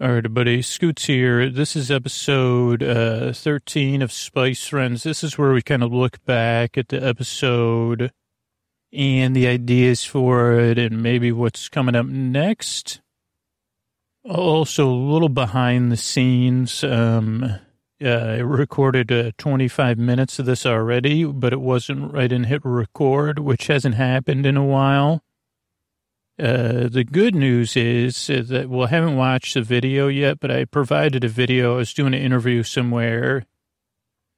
All right, everybody, Scoots here. This is episode 13 of Spice Friends. This is where we kind of look back at the episode and the ideas for it and maybe what's coming up next. Also, a little behind the scenes. I recorded 25 minutes of this already, but I didn't hit record, which hasn't happened in a while. The good news is that, well, I haven't watched the video yet, but I provided a video. I was doing an interview somewhere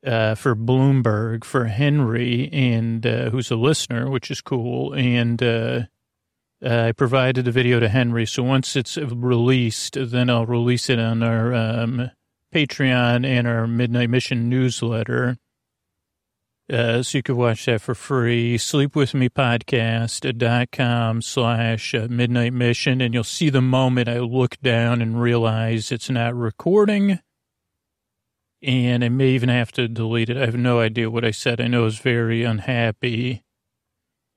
for Bloomberg for Henry, and who's a listener, which is cool. And I provided a video to Henry. So once it's released, then I'll release it on our Patreon and our Midnight Mission newsletter. So you could watch that for free, sleepwithmepodcast.com/midnight mission. And you'll see the moment I look down and realize it's not recording. And I may even have to delete it. I have no idea what I said. I know I was very unhappy.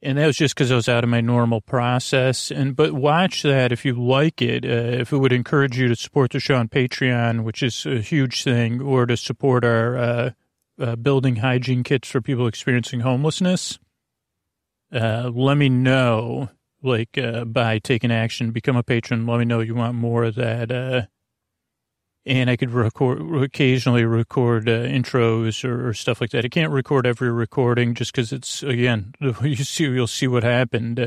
And that was just because I was out of my normal process. But watch that if you like it, if it would encourage you to support the show on Patreon, which is a huge thing, or to support our, building hygiene kits for people experiencing homelessness, let me know, like, by taking action, become a patron. Let me know you want more of that. And I could occasionally record intros or stuff like that. I can't record every recording just because it's, again, you'll see what happened.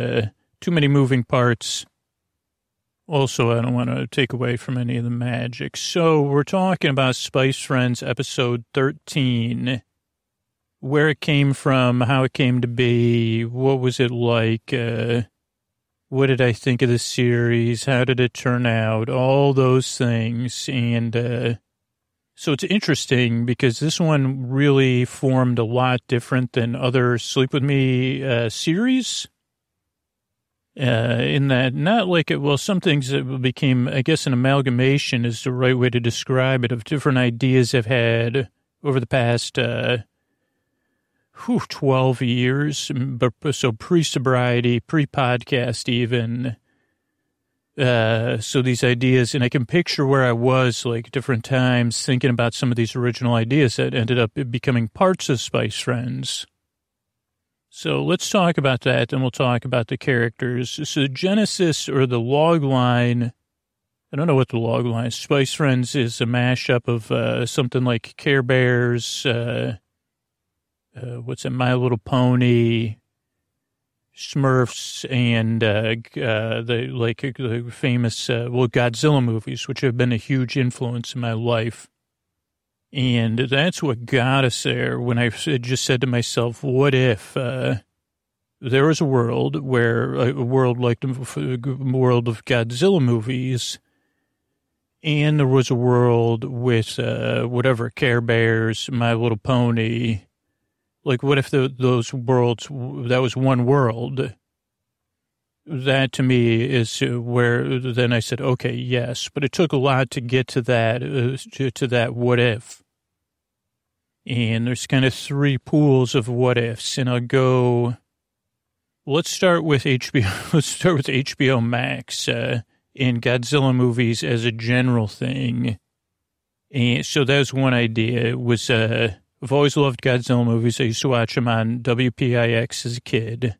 Too many moving parts. Also, I don't want to take away from any of the magic. So we're talking about Spice Friends episode 13, where it came from, how it came to be, what was it like, what did I think of the series, how did it turn out, all those things. And so it's interesting because this one really formed a lot different than other Sleep With Me series. In that, not like it, well, some things that became, I guess, an amalgamation is the right way to describe it, of different ideas I've had over the past 12 years. So pre-sobriety, pre-podcast even. So these ideas, and I can picture where I was, like, different times thinking about some of these original ideas that ended up becoming parts of Spice Friends. So let's talk about that, then we'll talk about the characters. So the genesis, or the log line, I don't know what the log line is. Spice Friends is a mashup of something like Care Bears, My Little Pony, Smurfs, and the famous, Godzilla movies, which have been a huge influence in my life. And that's what got us there, when I just said to myself, what if there was a world where, a world like the world of Godzilla movies, and there was a world with whatever, Care Bears, My Little Pony. Like, what if those worlds, that was one world? That, to me, is where then I said, okay, yes. But it took a lot to get to that, what if. And there's kind of three pools of what ifs. And I'll go, let's start with HBO. Let's start with HBO Max and Godzilla movies as a general thing. And so that was one idea. It was, I've always loved Godzilla movies. I used to watch them on WPIX as a kid.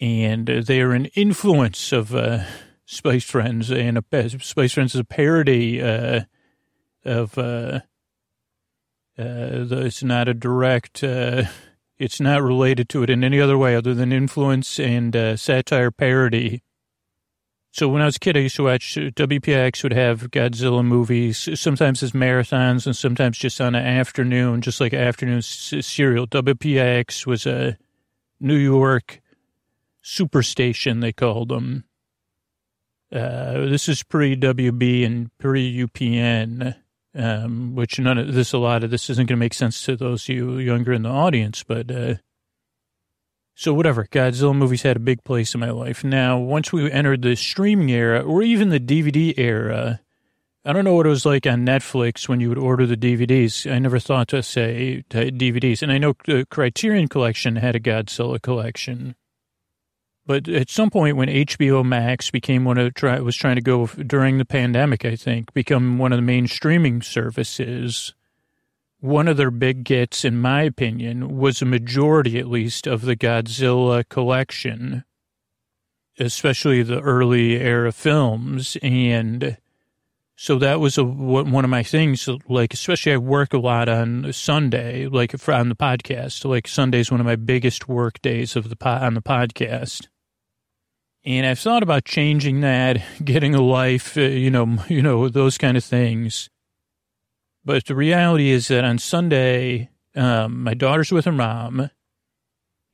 And they are an influence of Spice Friends, and Spice Friends is a parody of it's not a direct, it's not related to it in any other way other than influence and satire parody. So when I was a kid, I used to watch, WPIX would have Godzilla movies, sometimes as marathons and sometimes just on an afternoon, just like afternoon serial. WPIX was a New York Superstation, they called them. This is pre-WB and pre-UPN, which a lot of this isn't going to make sense to those of you younger in the audience, but so whatever. Godzilla movies had a big place in my life. Now, once we entered the streaming era, or even the DVD era, I don't know what it was like on Netflix when you would order the DVDs. I never thought to say DVDs, and I know the Criterion collection had a Godzilla collection. But at some point when HBO Max became was trying to go during the pandemic, I think, become one of the main streaming services, one of their big gets, in my opinion, was a majority, at least, of the Godzilla collection, especially the early era films. And so that was one of my things, like, especially I work a lot on Sunday, like on the podcast. Like Sunday's one of my biggest work days of on the podcast. And I've thought about changing that, getting a life, you know, those kind of things. But the reality is that on Sunday, my daughter's with her mom,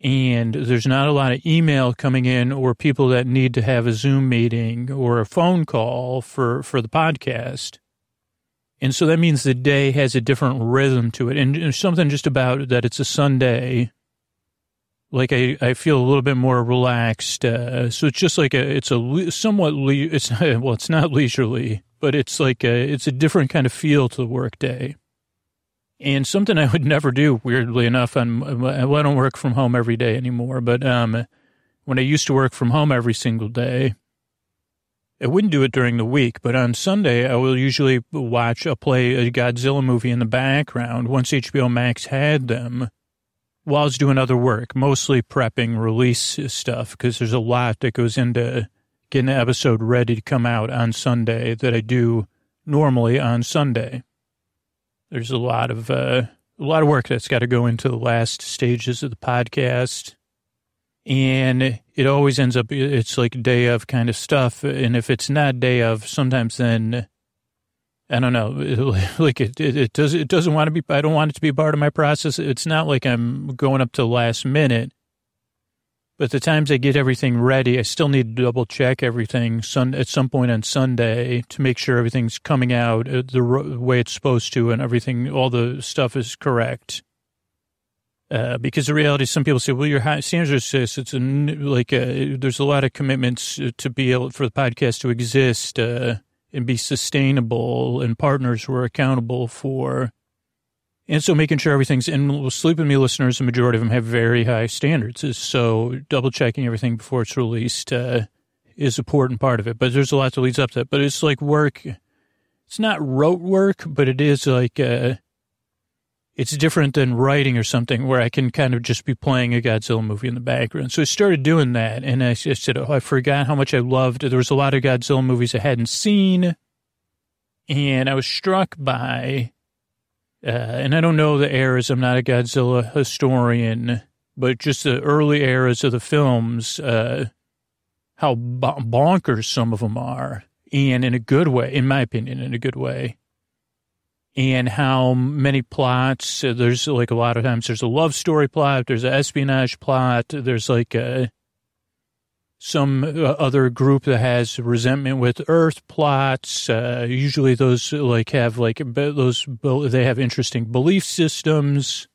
and there's not a lot of email coming in or people that need to have a Zoom meeting or a phone call for the podcast. And so that means the day has a different rhythm to it. And there's something just about that it's a Sunday. Like I feel a little bit more relaxed. So it's just like it's not leisurely, but it's like it's a different kind of feel to the workday. And something I would never do, weirdly enough, I don't work from home every day anymore, but when I used to work from home every single day, I wouldn't do it during the week, but on Sunday, I will usually play a Godzilla movie in the background once HBO Max had them, while I was doing other work, mostly prepping release stuff, because there's a lot that goes into getting an episode ready to come out on Sunday that I do normally on Sunday. There's a lot of work that's got to go into the last stages of the podcast. And it always ends up, it's like day of kind of stuff. And if it's not day of, sometimes then, I don't know, I don't want it to be part of my process. It's not like I'm going up to the last minute. But the times I get everything ready, I still need to double check everything at some point on Sunday to make sure everything's coming out the way it's supposed to and everything, all the stuff is correct. Because the reality is some people say, well, your standards exist. It's there's a lot of commitments to be able for the podcast to exist and be sustainable and partners we're accountable for. And so making sure everything's in. Sleep With Me listeners, the majority of them have very high standards. So double-checking everything before it's released is an important part of it. But there's a lot that leads up to it. But it's like work. It's not rote work, but it is like it's different than writing or something where I can kind of just be playing a Godzilla movie in the background. So I started doing that, and I said, I forgot how much I loved. There was a lot of Godzilla movies I hadn't seen, and I was struck by... and I don't know the eras, I'm not a Godzilla historian, but just the early eras of the films, how bonkers some of them are, and in a good way, in my opinion, in a good way, and how many plots, there's like a lot of times there's a love story plot, there's an espionage plot, there's like some other group that has resentment with Earth plots. Usually those like have like those, they have interesting belief systems,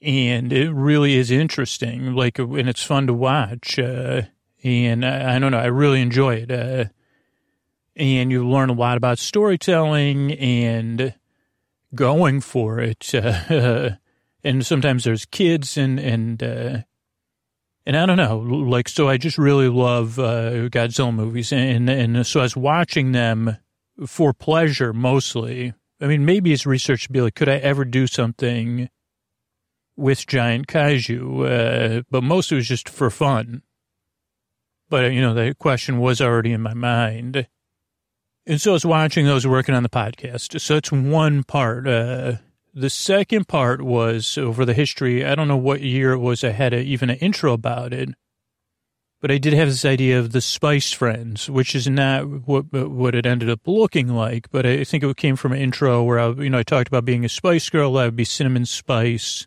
and it really is interesting. Like, and it's fun to watch. And I don't know, I really enjoy it. And you learn a lot about storytelling and going for it. And sometimes there's kids and I don't know, like, so I just really love Godzilla movies. And so I was watching them for pleasure mostly. I mean, maybe it's research to be like, could I ever do something with giant kaiju? But mostly it was just for fun. But, you know, the question was already in my mind. And so I was watching those, working on the podcast. So it's one part. The second part was over the history. I don't know what year it was. I had even an intro about it, but I did have this idea of the Spice Friends, which is not what it ended up looking like. But I think it came from an intro where I talked about being a Spice Girl. I would be Cinnamon Spice,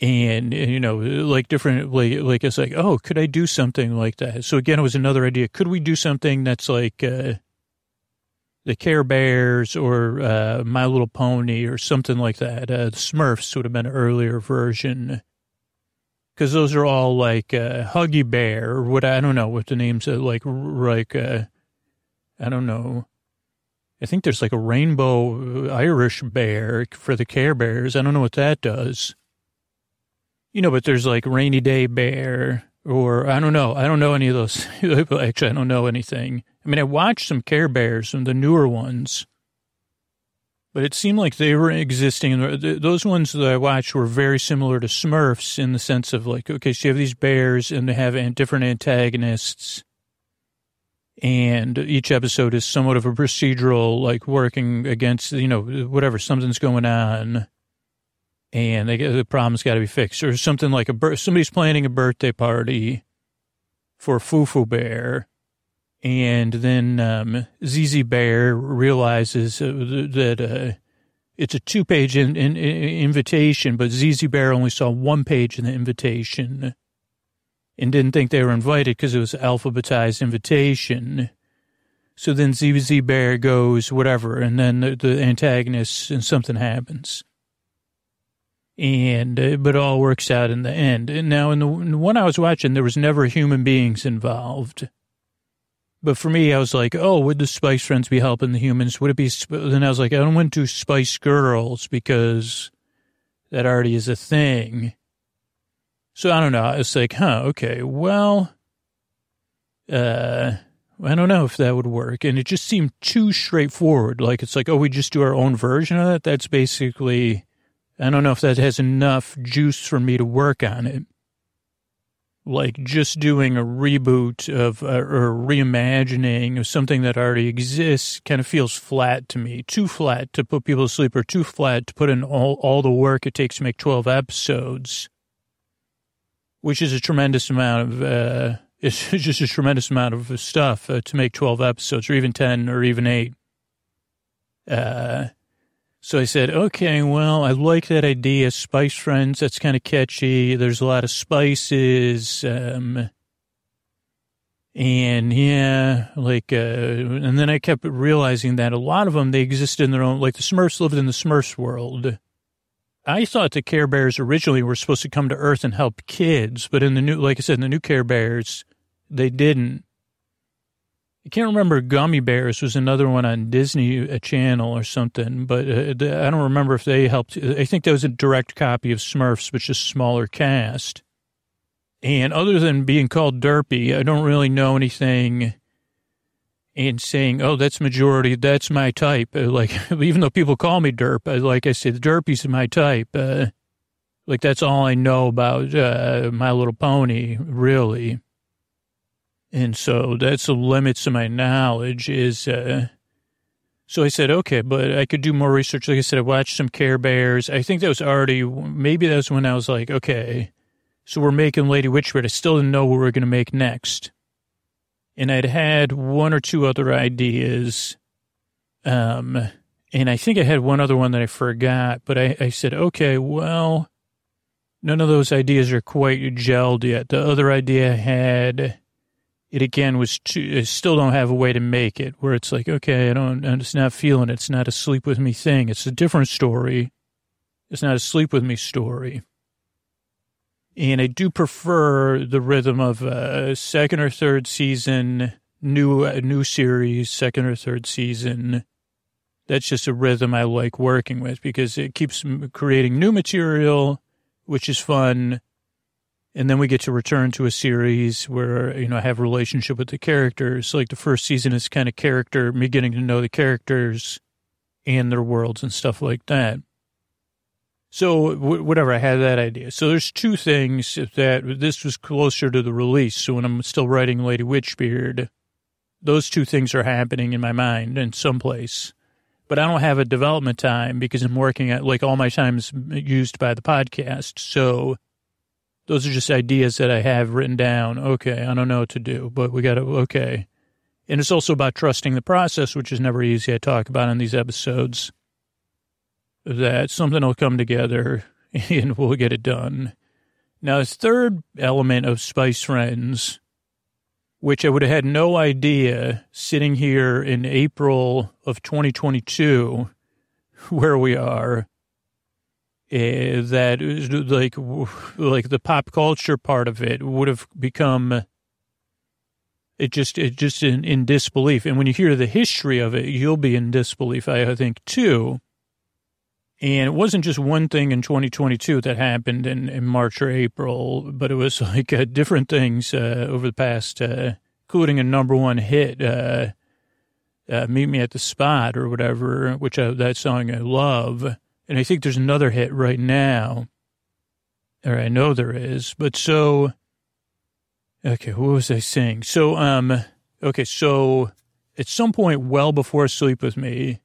and you know, like different, like it's like, oh, could I do something like that? So again, it was another idea. Could we do something that's like? The Care Bears or My Little Pony or something like that. The Smurfs would have been an earlier version, because those are all like Huggy Bear or what, I don't know what the names are, like I don't know. I think there's like a rainbow Irish bear for the Care Bears. I don't know what that does. You know, but there's like Rainy Day Bear. or I don't know. I don't know any of those. Actually, I don't know anything. I mean, I watched some Care Bears and the newer ones, but it seemed like they were existing. Those ones that I watched were very similar to Smurfs in the sense of like, okay, so you have these bears and they have different antagonists. And each episode is somewhat of a procedural, like working against, you know, whatever, something's going on. And they get, the problem's got to be fixed. Or something like somebody's planning a birthday party for Fufu Bear. And then ZZ Bear realizes that it's a two-page invitation, but ZZ Bear only saw one page in the invitation and didn't think they were invited because it was alphabetized invitation. So then ZZ Bear goes, whatever, and then the antagonist and something happens. But it all works out in the end. And now in the one I was watching, there was never human beings involved. But for me, I was like, oh, would the Spice Friends be helping the humans? Would it be? Then I was like, I don't want to do Spice Girls because that already is a thing. So I don't know. I was like, huh, okay, well, I don't know if that would work. And it just seemed too straightforward. Like, it's like, oh, we just do our own version of that. That's basically, I don't know if that has enough juice for me to work on it. Like just doing a reboot of or reimagining of something that already exists kind of feels flat to me. Too flat to put people to sleep or too flat to put in all the work it takes to make 12 episodes. Which is a tremendous amount of, it's just a tremendous amount of stuff to make 12 episodes or even 10 or even 8. So I said, okay, well, I like that idea. Spice Friends, that's kind of catchy. There's a lot of spices. And yeah, like, and then I kept realizing that a lot of them, they exist in their own, like the Smurfs lived in the Smurfs world. I thought the Care Bears originally were supposed to come to Earth and help kids, but in the new, like I said, in the new Care Bears, they didn't. I can't remember. Gummy Bears was another one on Disney a Channel or something, but I don't remember if they helped. I think that was a direct copy of Smurfs, but just smaller cast. And other than being called Derpy, I don't really know anything. And saying, oh, that's majority, that's my type. Like, even though people call me derp, like I say, the derpies are my type. Like, that's all I know about My Little Pony, really. And so that's the limits of my knowledge is, so I said, okay, but I could do more research. Like I said, I watched some Care Bears. I think that was already, maybe that was when I was like, okay, so we're making Lady Witchbird. I still didn't know what we were going to make next. And I'd had one or two other ideas, and I think I had one other one that I forgot, but I said, okay, well, none of those ideas are quite gelled yet. The other idea I had, it again was, I still don't have a way to make it, where it's like, okay, it's not feeling it. It's not a Sleep With Me thing. It's a different story. It's not a Sleep With Me story. And I do prefer the rhythm of second or third season, new series, second or third season. That's just a rhythm I like working with because it keeps creating new material, which is fun. And then we get to return to a series where, you know, I have a relationship with the characters. Like the first season is kind of me getting to know the characters and their worlds and stuff like that. So whatever, I had that idea. So there's two things that this was closer to the release. So when I'm still writing Lady Witchbeard, those two things are happening in my mind in some place. But I don't have a development time because I'm working at, like, all my time's used by the podcast. So those are just ideas that I have written down. Okay, I don't know what to do, but we got to, okay. And it's also about trusting the process, which is never easy. I talk about in these episodes. That something will come together and we'll get it done. Now, the third element of Spice Friends, which I would have had no idea sitting here in April of 2022, where we are, that is like the pop culture part of it would have become. It just in disbelief, and when you hear the history of it, you'll be in disbelief, I think, too. And it wasn't just one thing in 2022 that happened in March or April, but it was like different things over the past, including a number one hit, Meet Me at the Spot or whatever, which that song I love. And I think there's another hit right now, or I know there is. But so, okay, what was I saying? So, okay, so at some point well before Sleep With Me,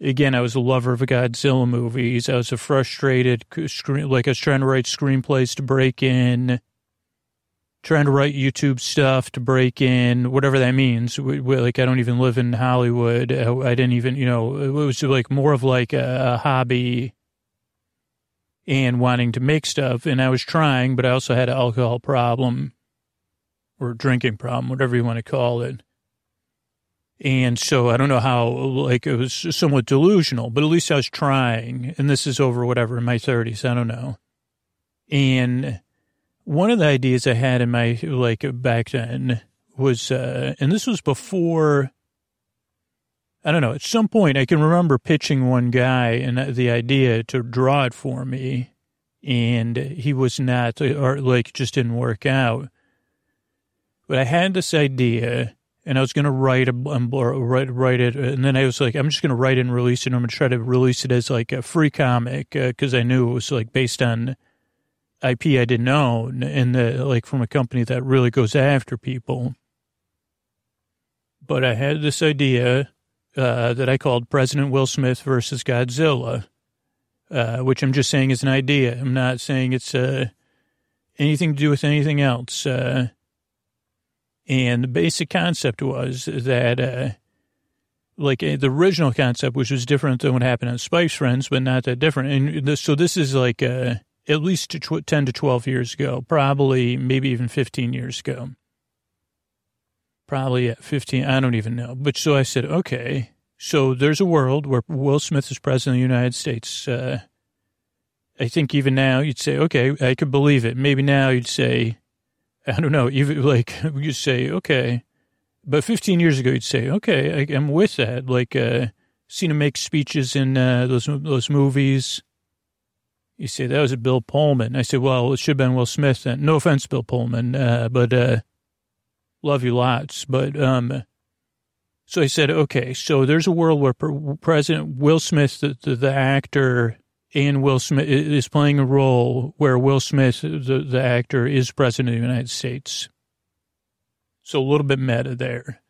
again, I was a lover of Godzilla movies. I was a frustrated, like I was trying to write screenplays to break in, trying to write YouTube stuff to break in, whatever that means. Like, I don't even live in Hollywood. I didn't even, you know, it was like more of like a hobby and wanting to make stuff. And I was trying, but I also had an alcohol problem or drinking problem, whatever you want to call it. And so I don't know how, like, it was somewhat delusional, but at least I was trying. And this is over, whatever, in my 30s. I don't know. And one of the ideas I had in my, like, back then was, and this was before, I don't know, at some point I can remember pitching one guy and the idea to draw it for me. And he was not, or, like, just didn't work out. But I had this idea. And I was going to write it, and then I was like, I'm just going to write it and release it, and I'm going to try to release it as, like, a free comic, because I knew it was, like, based on IP I didn't own, and, like, from a company that really goes after people. But I had this idea that I called President Will Smith versus Godzilla, which I'm just saying is an idea. I'm not saying it's anything to do with anything else. And the basic concept was that, like, the original concept, which was different than what happened on Spice Friends, but not that different. And so this is, like, at least 10 to 12 years ago, probably maybe even 15 years ago. Probably at 15, I don't even know. But so I said, okay, so there's a world where Will Smith is president of the United States. I think even now you'd say, okay, I could believe it. Maybe now you'd say, I don't know, even like you say, okay, but 15 years ago, you'd say, okay, I'm with that. Like, seen him make speeches in those movies. You say, that was a Bill Pullman. I said, well, it should have been Will Smith then. No offense, Bill Pullman, but love you lots. But so I said, okay, so there's a world where President Will Smith, the actor, and Will Smith is playing a role where Will Smith, the actor, is president of the United States. So a little bit meta there.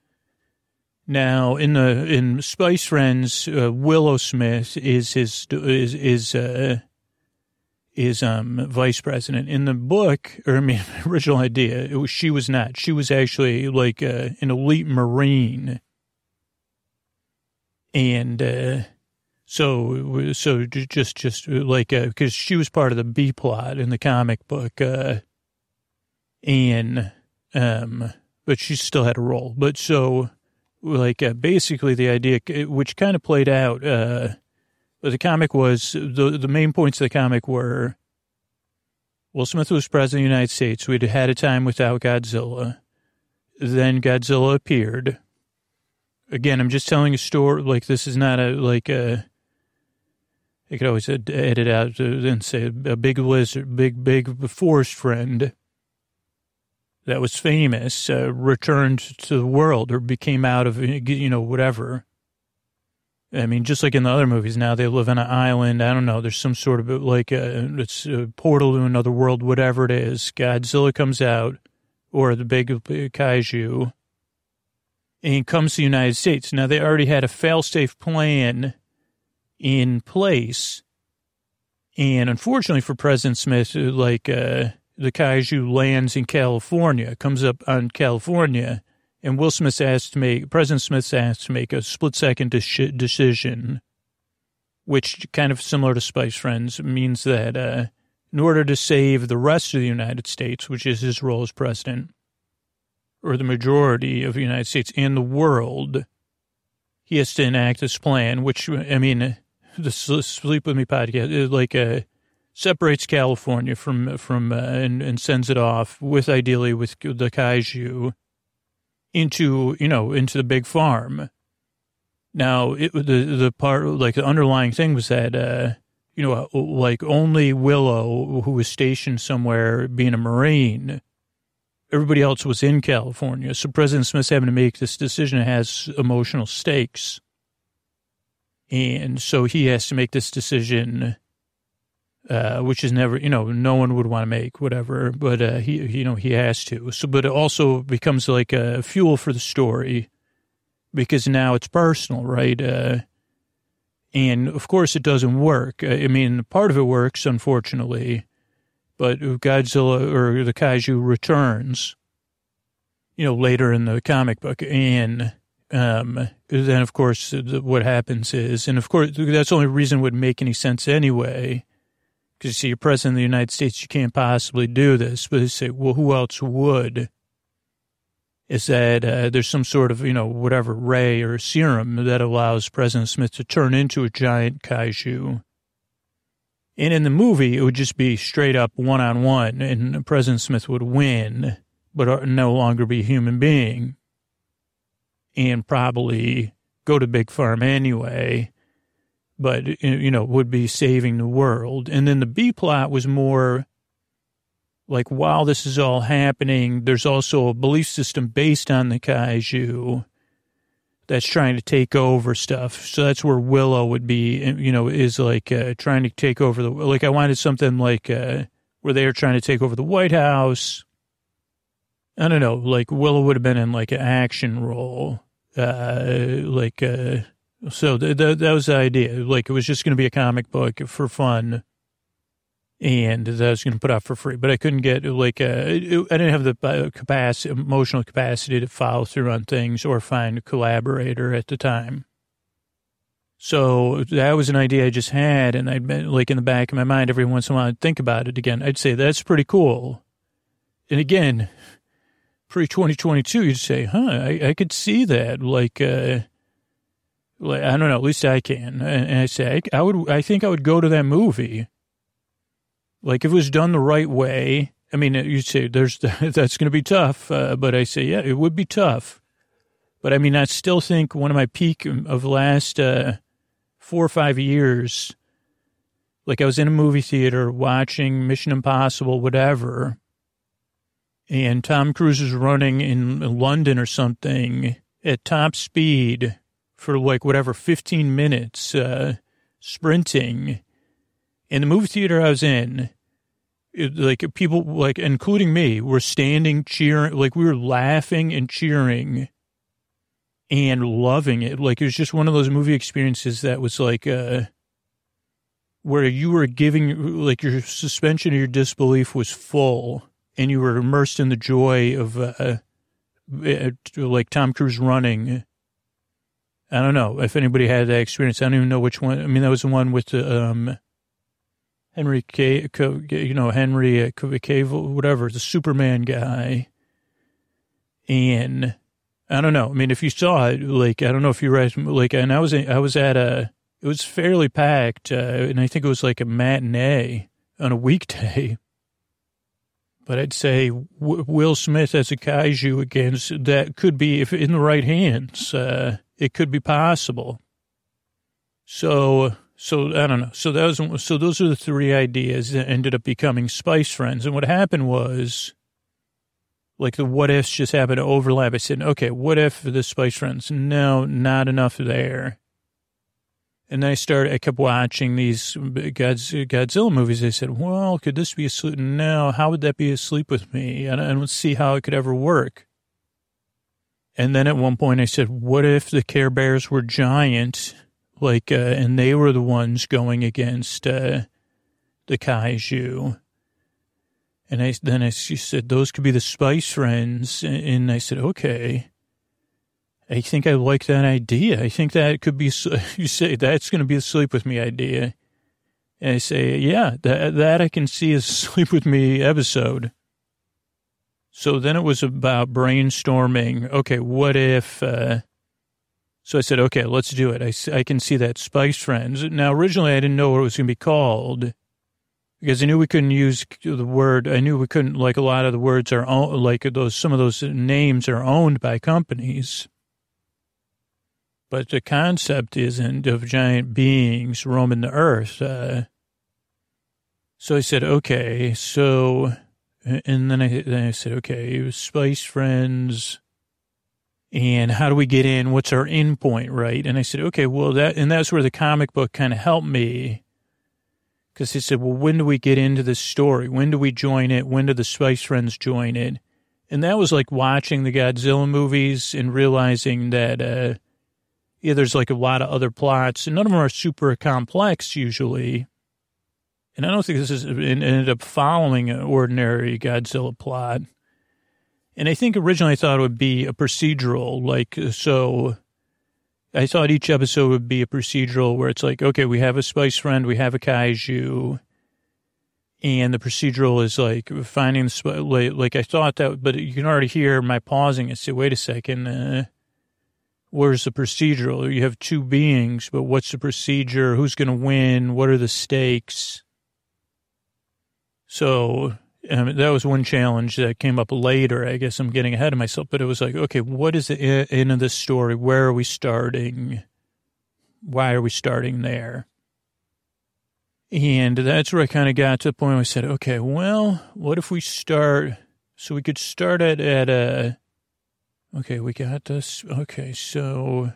Now, in Spice Friends, Willow Smith is vice president. In the book, or I mean, original idea, it was, she was not. She was actually like an elite Marine, and. So just like, because she was part of the B plot in the comic book, but she still had a role. But so, like, basically the idea, which kind of played out, the comic was, the main points of the comic were, Will Smith was president of the United States. We'd had a time without Godzilla. Then Godzilla appeared. Again, I'm just telling a story, like, this is not a, like, a... I could always edit out and say a big lizard, big forest friend that was famous, returned to the world or became out of, you know, whatever. I mean, just like in the other movies now, they live on an island. I don't know. There's some sort of, like, it's a portal to another world, whatever it is. Godzilla comes out, or the big kaiju, and comes to the United States. Now, they already had a fail-safe plan in place. And unfortunately for President Smith, like, the kaiju lands in California, comes up on California, and President Smith's asked to make a split-second decision, which, kind of similar to Spice Friends, means that in order to save the rest of the United States, which is his role as president, or the majority of the United States and the world, he has to enact this plan, which, I mean, the Sleep With Me podcast, it, like, separates California from and sends it off with, ideally, with the kaiju into, you know, into the big farm. Now, the part, like, the underlying thing was that you know, like only Willow, who was stationed somewhere being a Marine. Everybody else was in California. So President Smith's having to make this decision that has emotional stakes. And so he has to make this decision, which is never, you know, no one would want to make, whatever. But, he has to. So, but it also becomes like a fuel for the story because now it's personal, right? And, of course, it doesn't work. I mean, part of it works, unfortunately. But Godzilla, or the kaiju, returns, you know, later in the comic book. And then, of course, what happens is, and, of course, that's the only reason it would make any sense anyway, because, you see, you're president of the United States, you can't possibly do this. But they say, well, who else would? Is that there's some sort of, you know, whatever, ray or serum that allows President Smith to turn into a giant kaiju. And in the movie, it would just be straight up one-on-one, and President Smith would win, but no longer be a human being, and probably go to Big Farm anyway, but, you know, would be saving the world. And then the B-plot was more like, while this is all happening, there's also a belief system based on the kaiju that's trying to take over stuff. So that's where Willow would be, you know, is like trying to take over the, like I wanted something like where they are trying to take over the White House. I don't know, like Willow would have been in like an action role. So that was the idea. Like it was just going to be a comic book for fun. And that I was going to put out for free, but I couldn't get like I didn't have the capacity, emotional capacity to follow through on things or find a collaborator at the time. So that was an idea I just had, and I'd been like in the back of my mind every once in a while I'd think about it again. I'd say that's pretty cool, and again, pre-2022, you'd say, huh, I could see that, like. Like I don't know, at least I can, and I say I would. I think I would go to that movie. Like, if it was done the right way, I mean, you'd say, that's going to be tough. But I say, yeah, it would be tough. But, I mean, I still think one of my peak of the last 4 or 5 years, like, I was in a movie theater watching Mission Impossible, whatever, and Tom Cruise was running in London or something at top speed for, like, whatever, 15 minutes sprinting. In the movie theater I was in, like, people, like, including me, were standing, cheering, like, we were laughing and cheering and loving it. Like, it was just one of those movie experiences that was, like, where you were giving, like, your suspension of your disbelief was full, and you were immersed in the joy of, like, Tom Cruise running. I don't know if anybody had that experience. I don't even know which one. I mean, that was the one with the, Henry Cavill, whatever, the Superman guy. And I don't know. I mean, if you saw it, like, I don't know if you read, like, and I was at it was fairly packed, and I think it was like a matinee on a weekday. But I'd say Will Smith as a kaiju against, that could be, if in the right hands, it could be possible. So I don't know. So those are the three ideas that ended up becoming Spice Friends. And what happened was, like, the what ifs just happened to overlap. I said, okay, what if the Spice Friends? No, not enough there. And then I kept watching these Godzilla movies. I said, well, could this be a sleep? No, how would that be a Sleep With Me? And I don't see how it could ever work. And then at one point I said, what if the Care Bears were giant? Like, and they were the ones going against the kaiju. And she said, those could be the Spice Friends. And I said, okay, I think I like that idea. I think that could be, you say, that's going to be a Sleep With Me idea. And I say, yeah, that I can see as a Sleep With Me episode. So then it was about brainstorming, okay, what if... So I said, okay, let's do it. I can see that, Spice Friends. Now, originally, I didn't know what it was going to be called because I knew we couldn't use the word. I knew we couldn't, like, a lot of the words are, like, some of those names are owned by companies. But the concept isn't, of giant beings roaming the earth. So I said, okay, so, and then I said, okay, it was Spice Friends, and how do we get in? What's our end point, right? And I said, okay, well, that's where the comic book kind of helped me, because he said, well, when do we get into this story? When do we join it? When do the Spice Friends join it? And that was like watching the Godzilla movies and realizing that, yeah, there's like a lot of other plots, and none of them are super complex usually. And I don't think this is ended up following an ordinary Godzilla plot. And I think originally I thought it would be a procedural, like, so I thought each episode would be a procedural where it's like, okay, we have a Spice Friend, we have a kaiju, and the procedural is like finding, like I thought that, but you can already hear my pausing and say, wait a second, where's the procedural? You have two beings, but what's the procedure? Who's going to win? What are the stakes? So that was one challenge that came up later. I guess I'm getting ahead of myself, but it was like, okay, what is the end of this story? Where are we starting? Why are we starting there? And that's where I kind of got to the point where I said, okay, well, what if we start? So we could start okay, we got this. Okay, so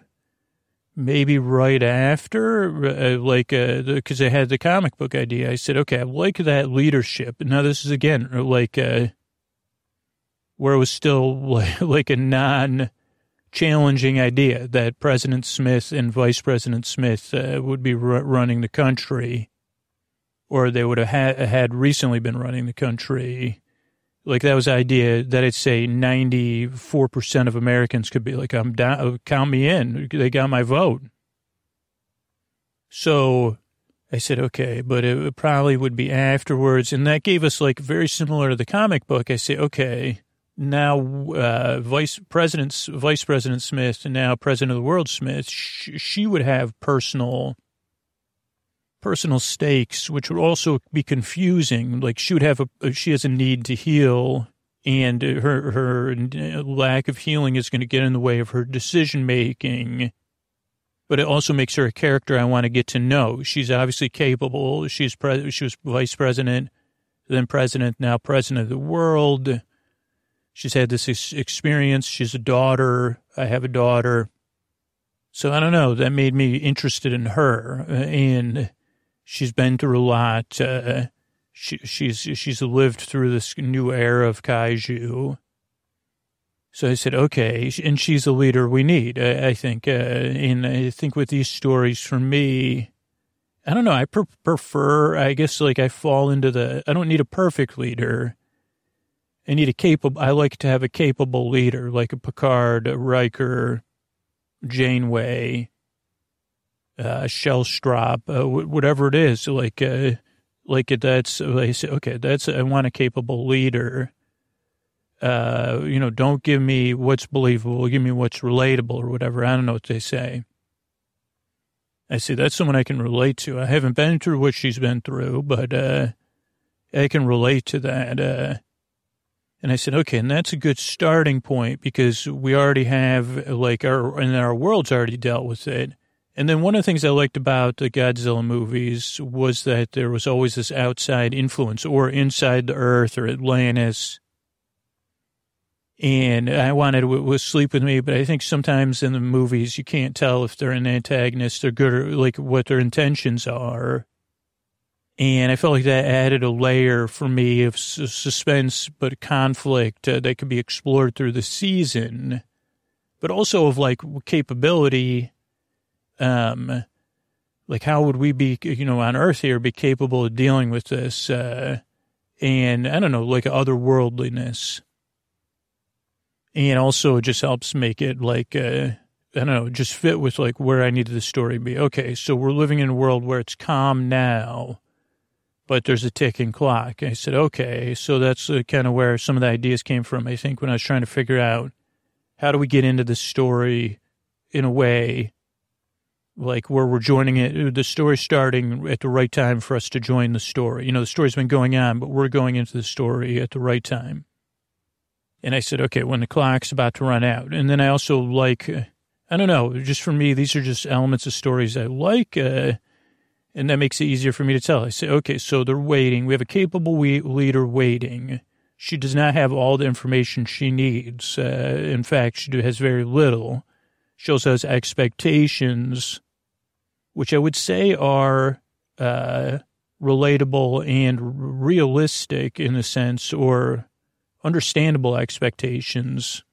maybe right after, like, because I had the comic book idea, I said, okay, I like that leadership. Now, this is, again, like, where it was still like a non-challenging idea that President Smith and Vice President Smith would be running the country, or they would have had recently been running the country. Like, that was the idea that I'd say 94% of Americans could be like, I'm down, count me in. They got my vote. So I said, okay, but it probably would be afterwards. And that gave us, like, very similar to the comic book. I say, okay, now Vice President Smith and now President of the World Smith, she would have personal stakes, which would also be confusing. Like, she would have she has a need to heal, and her lack of healing is going to get in the way of her decision making. But it also makes her a character I want to get to know. She's obviously capable. She was vice president, then president, now president of the world. She's had this experience. She's a daughter. I have a daughter. So I don't know. That made me interested in her, and she's been through a lot. She's lived through this new era of kaiju. So I said, okay, and she's the leader we need, I think. And I think with these stories, for me, I don't know. I prefer, I guess, like, I fall into I don't need a perfect leader. I need I like to have a capable leader, like a Picard, a Riker, Janeway, Shellstrop, whatever it is, like that's, I say, okay, that's, I want a capable leader. You know, don't give me what's believable, give me what's relatable or whatever. I don't know what they say. I say, that's someone I can relate to. I haven't been through what she's been through, but I can relate to that. And I said, okay, and that's a good starting point, because we already have, like, our world's already dealt with it. And then one of the things I liked about the Godzilla movies was that there was always this outside influence, or inside the Earth, or Atlantis. And I wanted to Sleep With Me, but I think sometimes in the movies you can't tell if they're an antagonist, they're good, or, like, what their intentions are. And I felt like that added a layer for me of suspense, but conflict that could be explored through the season, but also of, like, capability. Like, how would we be, you know, on Earth here, be capable of dealing with this? And I don't know, like, otherworldliness. And also it just helps make it, like, I don't know, just fit with, like, where I needed the story to be. Okay, so we're living in a world where it's calm now, but there's a ticking clock. I said, okay, so that's kind of where some of the ideas came from, I think, when I was trying to figure out how do we get into the story in a way, like, where we're joining it, the story starting at the right time for us to join the story. You know, the story's been going on, but we're going into the story at the right time. And I said, okay, when the clock's about to run out. And then I also, like, I don't know, just for me, these are just elements of stories I like, And that makes it easier for me to tell. I say, okay, so they're waiting. We have a capable leader waiting. She does not have all the information she needs. In fact, she has very little. She also has expectations, which I would say are relatable and realistic in a sense, or understandable expectations.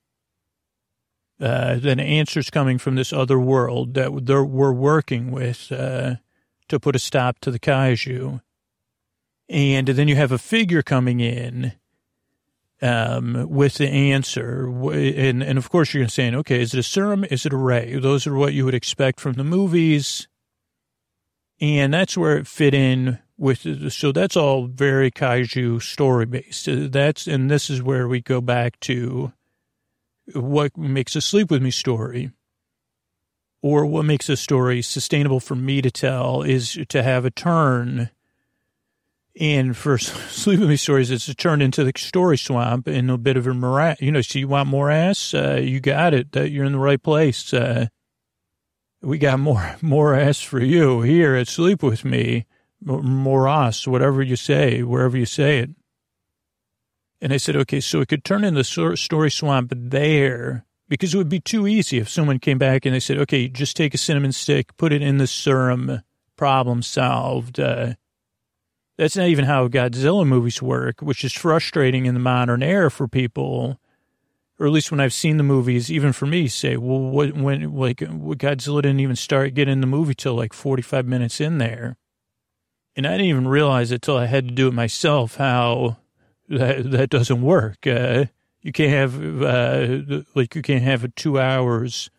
Then answers coming from this other world that we're working with to put a stop to the kaiju. And then you have a figure coming in with the answer. And of course, you're going to say, okay, is it a serum? Is it a ray? Those are what you would expect from the movies. And that's where it fit in with. So that's all very kaiju story based. And this is where we go back to what makes a Sleep With Me story, or what makes a story sustainable for me to tell, is to have a turn. And for Sleep With Me stories, it's to turn into the story swamp and a bit of a morass. You know, so you want morass? You got it. You're in the right place. We got morass for you here at Sleep With Me. Morass, whatever you say, wherever you say it. And I said, okay, so it could turn into the story swamp there, because it would be too easy if someone came back and they said, okay, just take a cinnamon stick, put it in the serum, problem solved. That's not even how Godzilla movies work, which is frustrating in the modern era for people, or at least when I've seen the movies, even for me, say, well, Godzilla didn't even start getting in the movie till like 45 minutes in there. And I didn't even realize it till I had to do it myself, how... That doesn't work. You can't have, you can't have 2 hours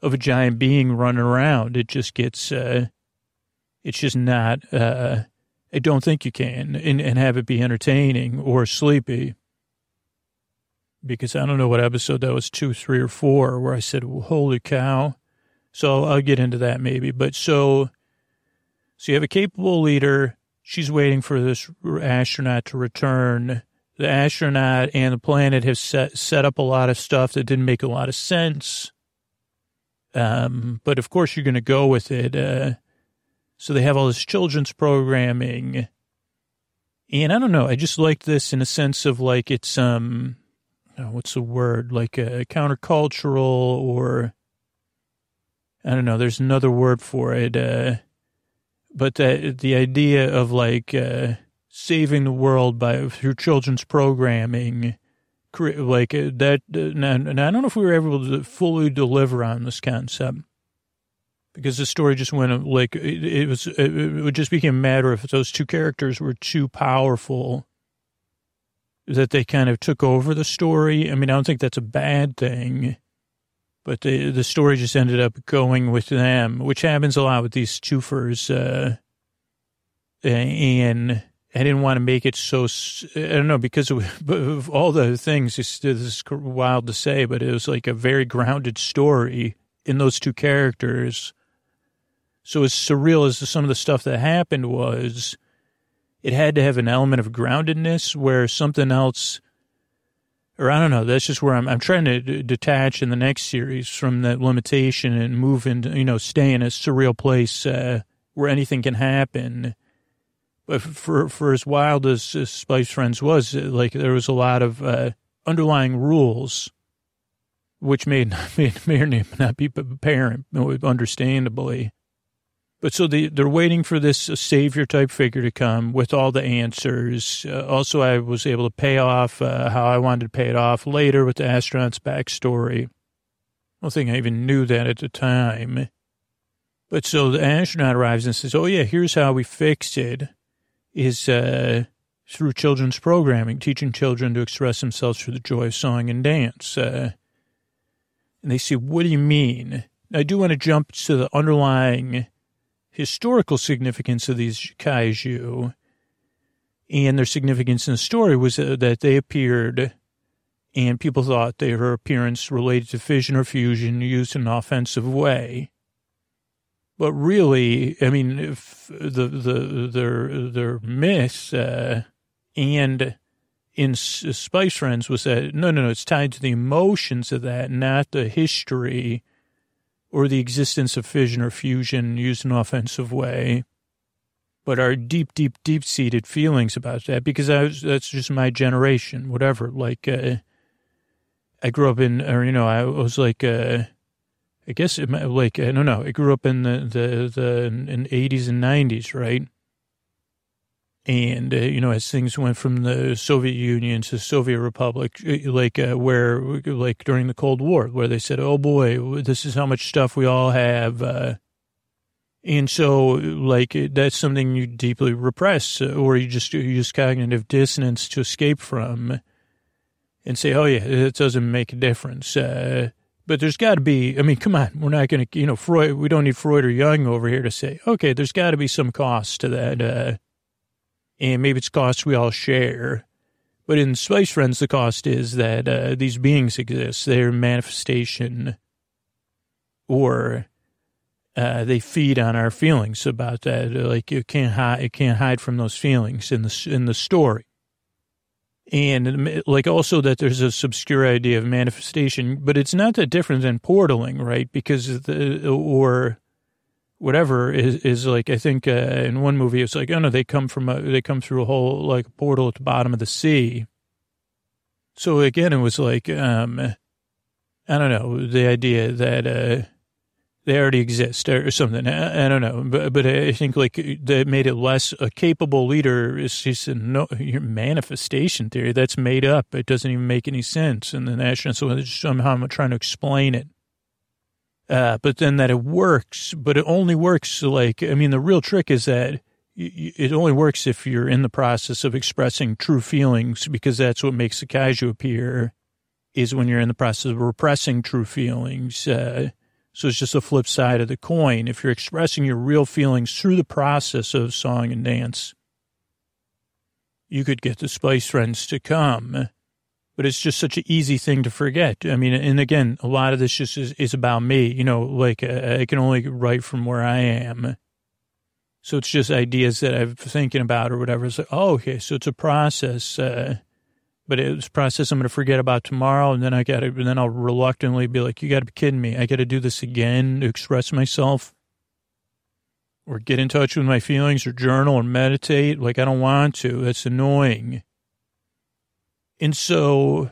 of a giant being running around. It just gets, it's just not, I don't think you can, and have it be entertaining or sleepy. Because I don't know what episode that was, 2, 3, or 4, where I said, well, holy cow. So I'll get into that maybe. But so you have a capable leader. She's waiting for this astronaut to return. The astronaut and the planet have set up a lot of stuff that didn't make a lot of sense. But, of course, you're going to go with it. So they have all this children's programming. And I don't know. I just like this in a sense of, like, it's, what's the word? Like a countercultural, or, I don't know, there's another word for it. But the idea of, like, saving the world through children's programming, like that. And I don't know if we were able to fully deliver on this concept, because the story just went, like, it just became a matter of those two characters were too powerful that they kind of took over the story. I mean, I don't think that's a bad thing. But the story just ended up going with them, which happens a lot with these twofers. And I didn't want to make it so, I don't know, because of all the things, this is wild to say, but it was like a very grounded story in those two characters. So as surreal as some of the stuff that happened was, it had to have an element of groundedness where something else... Or I don't know, that's just where I'm trying to detach in the next series from that limitation and move into, you know, stay in a surreal place where anything can happen. But for as wild as Spice Friends was, like, there was a lot of underlying rules, which may or may not be apparent, understandably. But so they're waiting for this savior-type figure to come with all the answers. Also, I was able to pay off how I wanted to pay it off later with the astronaut's backstory. I don't think I even knew that at the time. But so the astronaut arrives and says, oh, yeah, here's how we fixed it, is through children's programming, teaching children to express themselves through the joy of song and dance. And they say, what do you mean? I do want to jump to the underlying... historical significance of these kaiju, and their significance in the story was that they appeared, and people thought their appearance related to fission or fusion used in an offensive way. But really, I mean, if their myth and in Spice Friends was that no, it's tied to the emotions of that, not the history. Or the existence of fission or fusion used in an offensive way. but our deep, deep, deep-seated feelings about that, because that's just my generation, whatever. Like, I grew up in, or, you know, I was like, I guess, it, like, I don't know, I grew up in the 80s and 90s, right? And, you know, as things went from the Soviet Union to Soviet Republic, like, where, like, during the Cold War, where they said, oh, boy, this is how much stuff we all have, and so, like, that's something you deeply repress, or you just use cognitive dissonance to escape from and say, oh, yeah, it doesn't make a difference. But there's got to be, I mean, come on, we're not going to, you know, Freud, we don't need Freud or Jung over here to say, okay, there's got to be some cost to that. And maybe it's costs we all share. But in Spice Friends, the cost is that these beings exist. They're manifestation or... they feed on our feelings about that. Like you can't hide from those feelings in the story. And like also that there's this obscure idea of manifestation, but it's not that different than portaling, right? Because or whatever is like, I think in one movie it's like, oh no, they come through a whole like portal at the bottom of the sea. So again, it was like I don't know, the idea that. They already exist or something. I don't know. But I think, like, that made it less a capable leader. It's just your manifestation theory. That's made up. It doesn't even make any sense. And the national, so somehow I'm trying to explain it. But then that it works. But it only works, like, I mean, the real trick is that it only works if you're in the process of expressing true feelings, because that's what makes the kaiju appear, is when you're in the process of repressing true feelings. So it's just the flip side of the coin. If you're expressing your real feelings through the process of song and dance, you could get the Spice Friends to come. But it's just such an easy thing to forget. I mean, and again, a lot of this just is about me. You know, like I can only write from where I am. So it's just ideas that I'm thinking about or whatever. It's like, oh, okay, so it's a process. But it's a process I'm going to forget about tomorrow, and then I'll reluctantly be like, you got to be kidding me. I got to do this again to express myself or get in touch with my feelings or journal or meditate. Like, I don't want to. That's annoying. And so,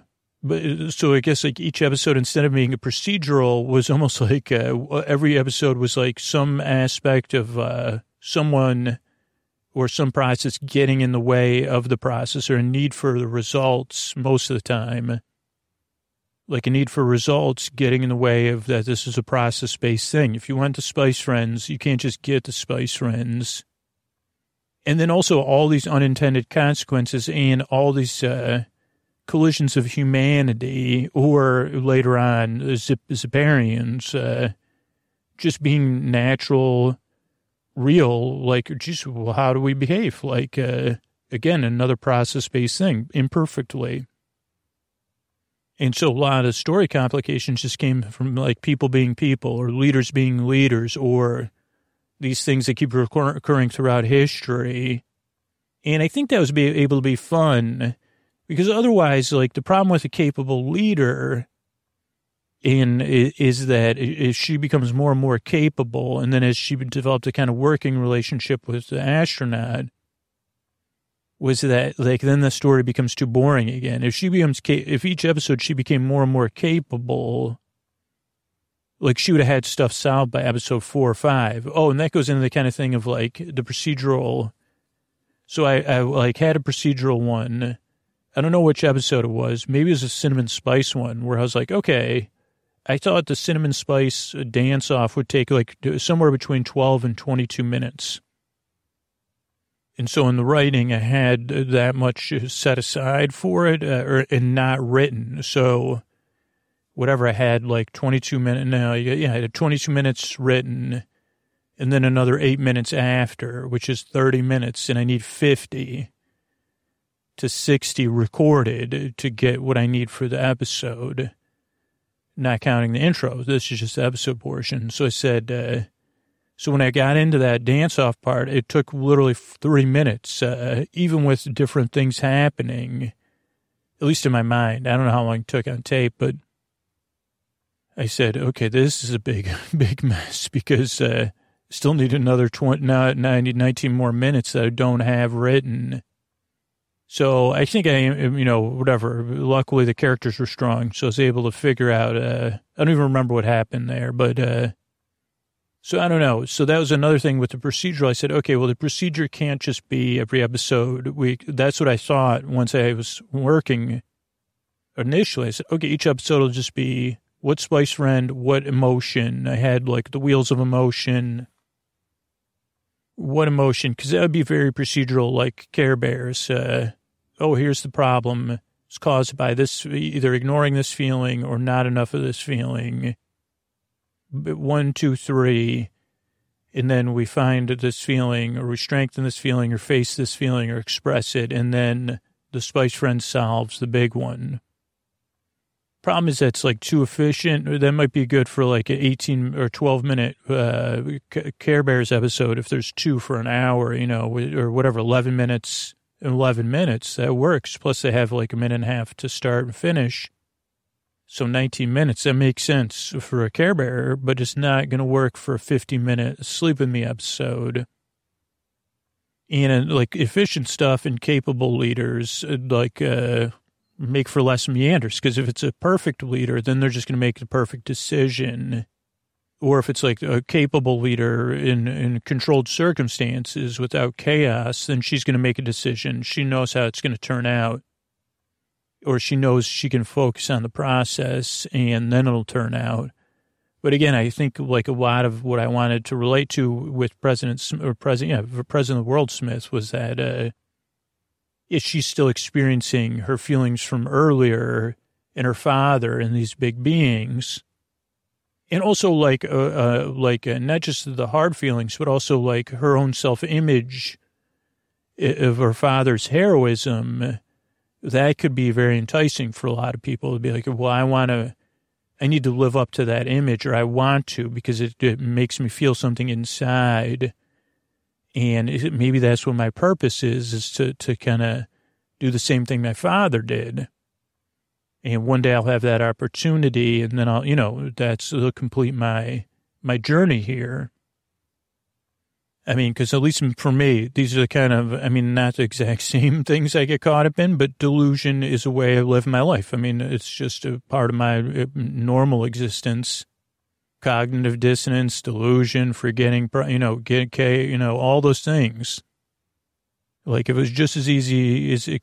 I guess like each episode, instead of being a procedural, was almost like every episode was like some aspect of someone or some process getting in the way of the process or a need for the results most of the time. Like a need for results getting in the way of that this is a process-based thing. If you want the Spice Friends, you can't just get the Spice Friends. And then also all these unintended consequences and all these collisions of humanity, or later on, Ziparians, just being natural, real, like, geez, well, how do we behave? Like, again, another process-based thing, imperfectly. And so a lot of story complications just came from, like, people being people or leaders being leaders or these things that keep recurring throughout history. And I think that was able to be fun, because otherwise, like, the problem with a capable leader is that as she becomes more and more capable, and then as she developed a kind of working relationship with the astronaut, was that, like, then the story becomes too boring again. If each episode she became more and more capable, like, she would have had stuff solved by episode 4 or 5. Oh, and that goes into the kind of thing of, like, the procedural. So I like, had a procedural one. I don't know which episode it was. Maybe it was a Cinnamon Spice one, where I was like, okay, I thought the Cinnamon Spice dance-off would take, like, somewhere between 12 and 22 minutes. And so in the writing, I had that much set aside for it and not written. So whatever, I had, like, 22 minutes. Now, yeah, I had 22 minutes written and then another 8 minutes after, which is 30 minutes, and I need 50 to 60 recorded to get what I need for the episode. Not counting the intro. This is just the episode portion. So I said, so when I got into that dance-off part, it took literally 3 minutes, even with different things happening, at least in my mind. I don't know how long it took on tape, but I said, okay, this is a big mess, because Still need another 19 more minutes that I don't have written. So I think I am, you know, whatever. Luckily, the characters were strong, so I was able to figure out. I don't even remember what happened there, but so I don't know. So that was another thing with the procedural. I said, okay, well, the procedure can't just be every episode. That's what I thought once I was working initially. I said, okay, each episode will just be what Spice Friend, what emotion. I had, like, the wheels of emotion. What emotion? Because that would be very procedural, like Care Bears. Here's the problem. It's caused by this, either ignoring this feeling or not enough of this feeling. 1, 2, 3. And then we find this feeling, or we strengthen this feeling, or face this feeling, or express it. And then the Spice Friend solves the big one. Problem is that's, like, too efficient. That might be good for, like, an 18 or 12-minute Care Bears episode if there's two for an hour, you know, or whatever, 11 minutes. That works. Plus, they have, like, a minute and a half to start and finish. So 19 minutes, that makes sense for a Care Bear, but it's not going to work for a 50-minute Sleep With Me episode. And, like, efficient stuff and capable leaders, like... make for less meanders, because if it's a perfect leader, then they're just going to make the perfect decision. Or if it's like a capable leader in controlled circumstances without chaos, then she's going to make a decision. She knows how it's going to turn out, or she knows she can focus on the process and then it'll turn out. But again, I think like a lot of what I wanted to relate to with President Will Smith was that, is she still experiencing her feelings from earlier and her father and these big beings? And also not just the hard feelings, but also like her own self-image of her father's heroism. That could be very enticing for a lot of people to be like, well, I need to live up to that image, or I want to, because it makes me feel something inside. And maybe that's what my purpose is to kind of do the same thing my father did. And one day I'll have that opportunity, and then I'll, you know, it'll complete my journey here. I mean, because at least for me, these are the kind of, I mean, not the exact same things I get caught up in, but delusion is a way I live my life. I mean, it's just a part of my normal existence. Cognitive dissonance, delusion, forgetting, all those things. Like, if it was just as easy as I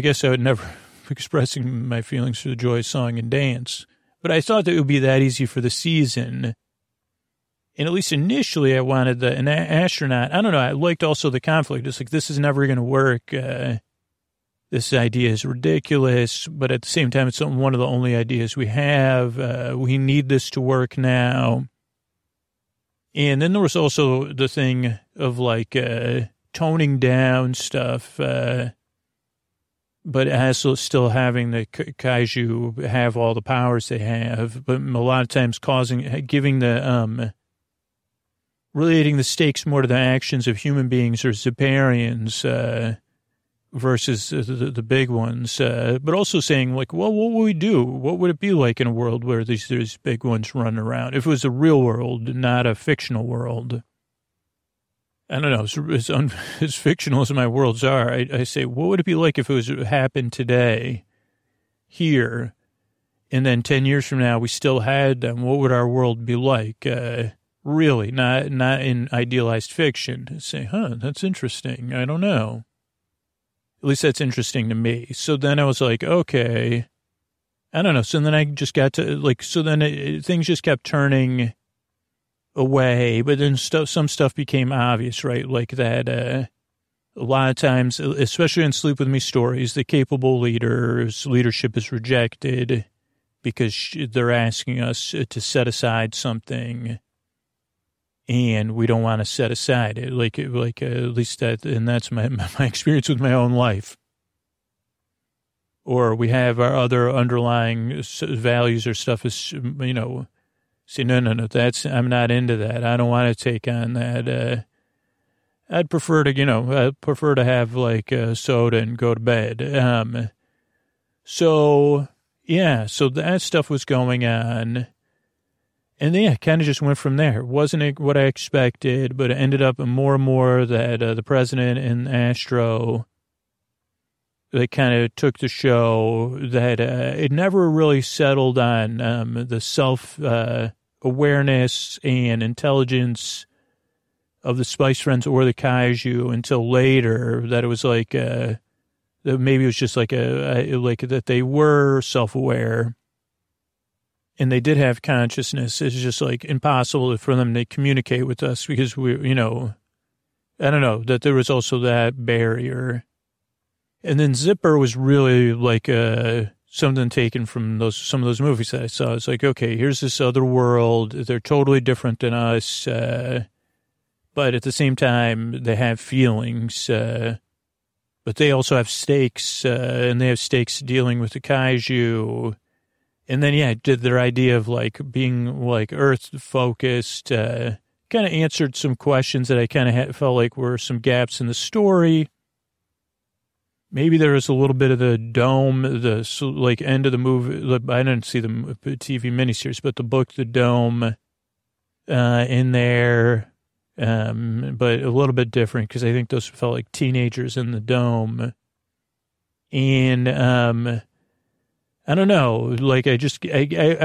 guess I would never expressing my feelings through the joy of song and dance. But I thought that it would be that easy for the season. And at least initially I wanted an astronaut. I don't know. I liked also the conflict. It's like, this is never going to work. This idea is ridiculous, but at the same time, it's one of the only ideas we have. We need this to work now. And then there was also the thing of, like, toning down stuff, but also still having the kaiju have all the powers they have, but a lot of times relating the stakes more to the actions of human beings or Ziparians, versus the big ones, but also saying, like, well, what would we do? What would it be like in a world where these big ones run around? If it was a real world, not a fictional world. I don't know, as fictional as my worlds are, I say, what would it be like if it was happened today, here, and then 10 years from now we still had them? What would our world be like? Really, not in idealized fiction. Say, that's interesting. I don't know. At least that's interesting to me. So then I was like, okay, I don't know. So then I just got to, like, so then things just kept turning away. But then some stuff became obvious, right? Like that a lot of times, especially in Sleep With Me stories, the capable leader's leadership is rejected because they're asking us to set aside something. And we don't want to set aside it, like at least that, and that's my experience with my own life. Or we have our other underlying values or stuff is, you know, say, no, I'm not into that. I don't want to take on that. I'd prefer to have like a soda and go to bed. So that stuff was going on. And yeah, kind of just went from there. It wasn't what I expected, but it ended up more and more that the president and Astro, they kind of took the show, that it never really settled on the self-awareness and intelligence of the Spice Friends or the Kaiju until later, that it was like, maybe it was just like that they were self-aware and they did have consciousness. It's just like impossible for them to communicate with us because we, you know, I don't know, that there was also that barrier. And then Zipper was really like something taken from some of those movies that I saw. It's like, okay, here's this other world. They're totally different than us. But at the same time, they have feelings, but they also have stakes, and they have stakes dealing with the kaiju. And then, yeah, did their idea of like being like Earth focused, kind of answered some questions that I kind of felt like were some gaps in the story. Maybe there was a little bit of the Dome, the like end of the movie. I didn't see the TV miniseries, but the book, The Dome, in there. But a little bit different because I think those felt like teenagers in the Dome. And I don't know, like I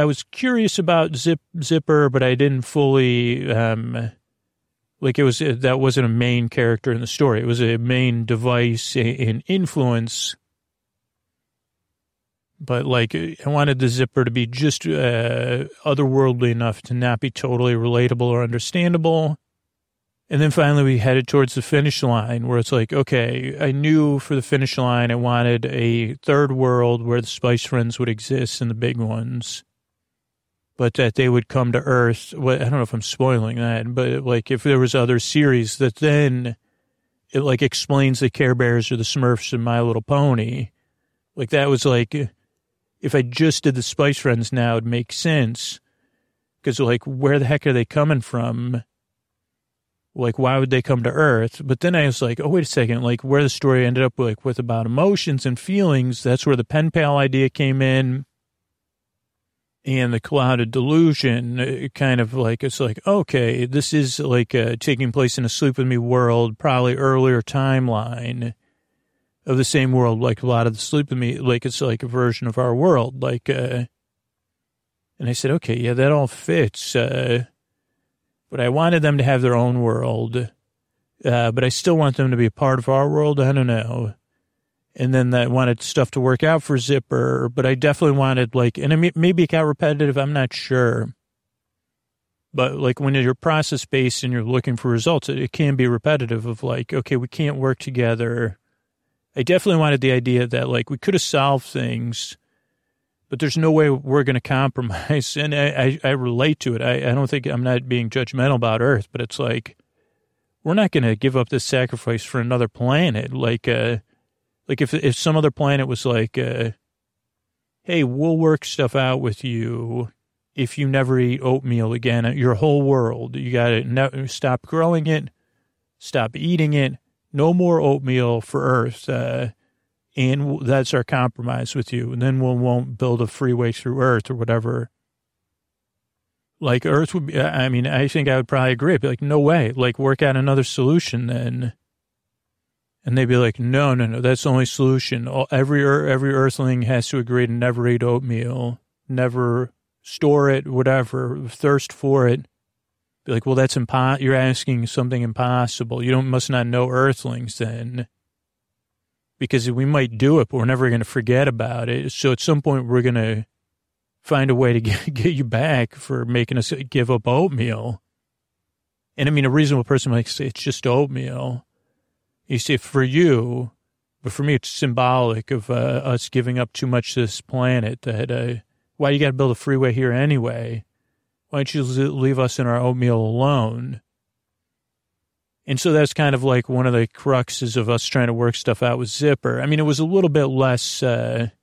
was curious about Zipper, but I didn't fully like it was, that wasn't a main character in the story. It was a main device and influence. But like I wanted the Zipper to be just otherworldly enough to not be totally relatable or understandable. And then finally we headed towards the finish line where it's like, okay, I knew for the finish line I wanted a third world where the Spice Friends would exist and the big ones, but that they would come to Earth. Well, I don't know if I'm spoiling that, but like if there was other series that then it like explains the Care Bears or the Smurfs and My Little Pony, like that was like, if I just did the Spice Friends now, it'd make sense because like where the heck are they coming from? Like, why would they come to Earth? But then I was like, oh, wait a second, like where the story ended up like with about emotions and feelings, that's where the pen pal idea came in and the clouded delusion kind of like, it's like, okay, this is like taking place in a Sleep With Me world, probably earlier timeline of the same world, like a lot of the Sleep With Me, like it's like a version of our world. Like, and I said, okay, yeah, that all fits, but I wanted them to have their own world, but I still want them to be a part of our world. I don't know. And then I wanted stuff to work out for Zipper, but I definitely wanted like, and maybe it got repetitive, I'm not sure. But like when you're process-based and you're looking for results, it can be repetitive of like, okay, we can't work together. I definitely wanted the idea that like we could have solved things, but there's no way we're going to compromise. And I relate to it. I don't think, I'm not being judgmental about Earth, but it's like, we're not going to give up this sacrifice for another planet. Like if some other planet was like, hey, we'll work stuff out with you if you never eat oatmeal again, your whole world. You got to stop growing it, stop eating it, no more oatmeal for Earth. And that's our compromise with you. And then we won't build a freeway through Earth or whatever. Like Earth would be, I mean, I think I would probably agree. I'd be like, no way. Like work out another solution then. And they'd be like, no. That's the only solution. Every Earthling has to agree to never eat oatmeal, never store it, whatever, thirst for it. Be like, well, that's impossible. You're asking something impossible. You must not know Earthlings then. Because we might do it, but we're never going to forget about it. So at some point, we're going to find a way to get you back for making us give up oatmeal. And I mean, a reasonable person might say, it's just oatmeal. You say, for you, but for me, it's symbolic of us giving up too much to this planet. That why you got to build a freeway here anyway? Why don't you leave us in our oatmeal alone? And so that's kind of like one of the cruxes of us trying to work stuff out with Zipper. I mean, it was a little bit less, they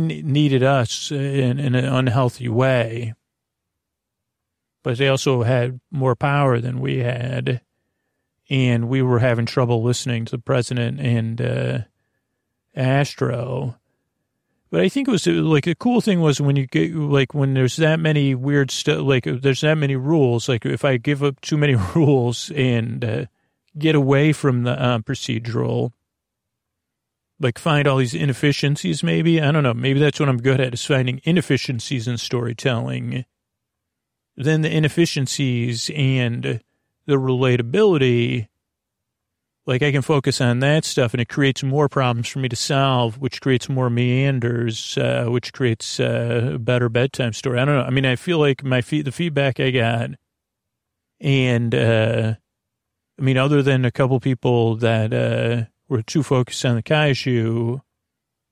needed us in an unhealthy way, but they also had more power than we had. And we were having trouble listening to the president and Astro. But I think it was like, the cool thing was when you get, like, when there's that many weird stuff, like there's that many rules, like if I give up too many rules and get away from the procedural, like find all these inefficiencies, maybe, I don't know, maybe that's what I'm good at, is finding inefficiencies in storytelling. Then the inefficiencies and the relatability, like I can focus on that stuff, and it creates more problems for me to solve, which creates more meanders, which creates a better bedtime story. I don't know. I mean, I feel like the feedback I got, and I mean, other than a couple people that were too focused on the kaiju,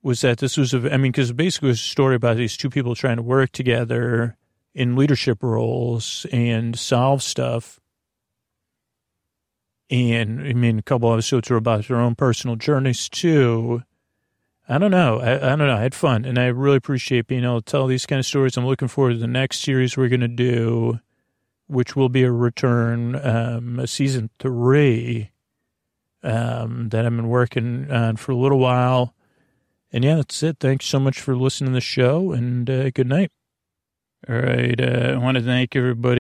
was that this was I mean, because basically it was a story about these two people trying to work together in leadership roles and solve stuff. And, I mean, a couple episodes were about their own personal journeys, too. I don't know. I don't know. I had fun, and I really appreciate being able to tell these kind of stories. I'm looking forward to the next series we're going to do, which will be a return, season 3, that I've been working on for a little while. And, yeah, that's it. Thanks so much for listening to the show, and good night. All right. I want to thank everybody.